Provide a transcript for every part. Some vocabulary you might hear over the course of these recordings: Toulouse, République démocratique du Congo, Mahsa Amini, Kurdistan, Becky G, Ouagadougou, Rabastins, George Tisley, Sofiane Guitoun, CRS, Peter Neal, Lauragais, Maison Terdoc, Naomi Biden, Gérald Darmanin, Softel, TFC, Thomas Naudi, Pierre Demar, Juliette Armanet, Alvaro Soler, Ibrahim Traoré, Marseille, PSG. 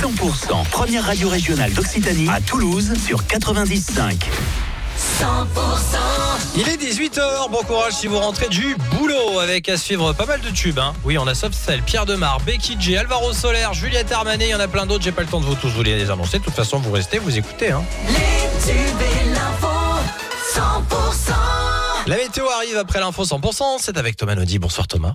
100%, première radio régionale d'Occitanie à Toulouse sur 90.5. 100%. Il est 18h, bon courage si vous rentrez du boulot avec à suivre pas mal de tubes. Hein. Oui, on a Softel, Pierre Demar, Becky G, Alvaro Soler, Juliette Armanet, il y en a plein d'autres, j'ai pas le temps de vous tous vous les annoncer. De toute façon, vous restez, vous écoutez. Hein. Les tubes et l'info, 100%. La météo arrive après l'info 100%, c'est avec Thomas Naudi. Bonsoir Thomas.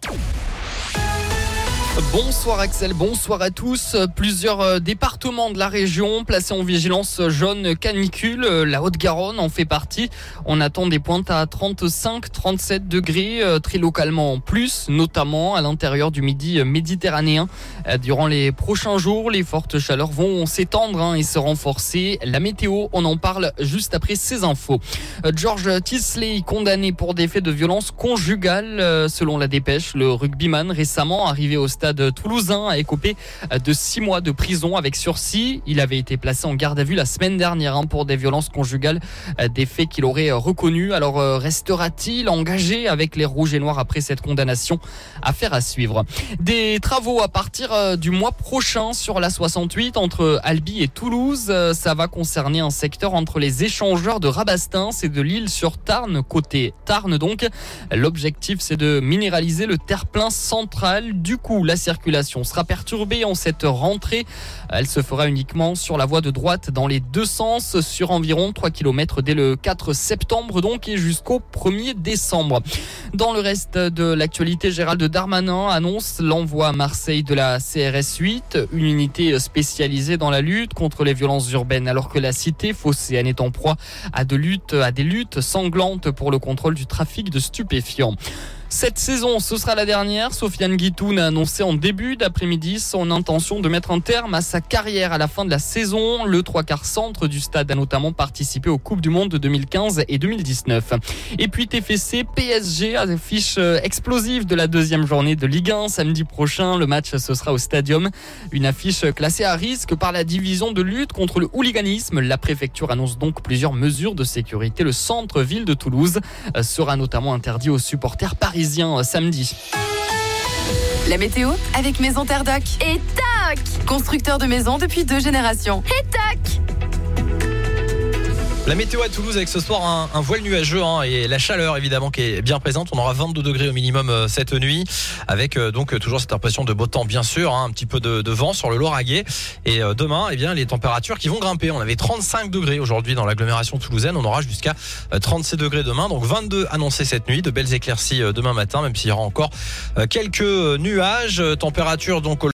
Bonsoir Axel, bonsoir à tous. Plusieurs départements de la région placés en vigilance jaune canicule. La Haute-Garonne en fait partie. On attend des pointes à 35-37 degrés, très localement en plus, notamment à l'intérieur du midi méditerranéen. Durant les prochains jours, les fortes chaleurs vont s'étendre et se renforcer. La météo, on en parle juste après ces infos. George Tisley, condamné pour des faits de violence conjugale. Selon la dépêche, le rugbyman récemment arrivé au stade toulousain a écopé de 6 mois de prison avec sursis. Il avait été placé en garde à vue la semaine dernière pour des violences conjugales, des faits qu'il aurait reconnus. Alors restera-t-il engagé avec les Rouges et Noirs après cette condamnation? Affaire à suivre. Des travaux à partir du mois prochain sur la 68 entre Albi et Toulouse. Ça va concerner un secteur entre les échangeurs de Rabastins et de l'Île-sur-Tarn, côté Tarn donc. L'objectif, c'est de minéraliser le terre-plein central. Du coup, la circulation sera perturbée en cette rentrée. Elle se fera uniquement sur la voie de droite dans les deux sens sur environ 3 km dès le 4 septembre donc et jusqu'au 1er décembre. Dans le reste de l'actualité, Gérald Darmanin annonce l'envoi à Marseille de la CRS 8, une unité spécialisée dans la lutte contre les violences urbaines, alors que la cité phocéenne est en proie à des luttes sanglantes pour le contrôle du trafic de stupéfiants. Cette saison, ce sera la dernière. Sofiane Guitoun a annoncé en début d'après-midi son intention de mettre un terme à sa carrière à la fin de la saison. Le trois-quarts centre du stade a notamment participé aux Coupes du Monde de 2015 et 2019. Et puis TFC, PSG, affiche explosive de la deuxième journée de Ligue 1. Samedi prochain, le match, ce sera au Stadium. Une affiche classée à risque par la division de lutte contre le hooliganisme. La préfecture annonce donc plusieurs mesures de sécurité. Le centre-ville de Toulouse sera notamment interdit aux supporters parisiens. Samedi. La météo avec Maison Terdoc. Et tac! Constructeur de maisons depuis 2 générations. Et tac! La météo à Toulouse avec ce soir un voile nuageux et la chaleur évidemment qui est bien présente. On aura 22 degrés au minimum cette nuit avec donc toujours cette impression de beau temps bien sûr, un petit peu de vent sur le Lauragais. Et demain les températures qui vont grimper. On avait 35 degrés aujourd'hui dans l'agglomération toulousaine. On aura jusqu'à 36 degrés demain. Donc 22 annoncés cette nuit, de belles éclaircies demain matin même s'il y aura encore quelques nuages. Température donc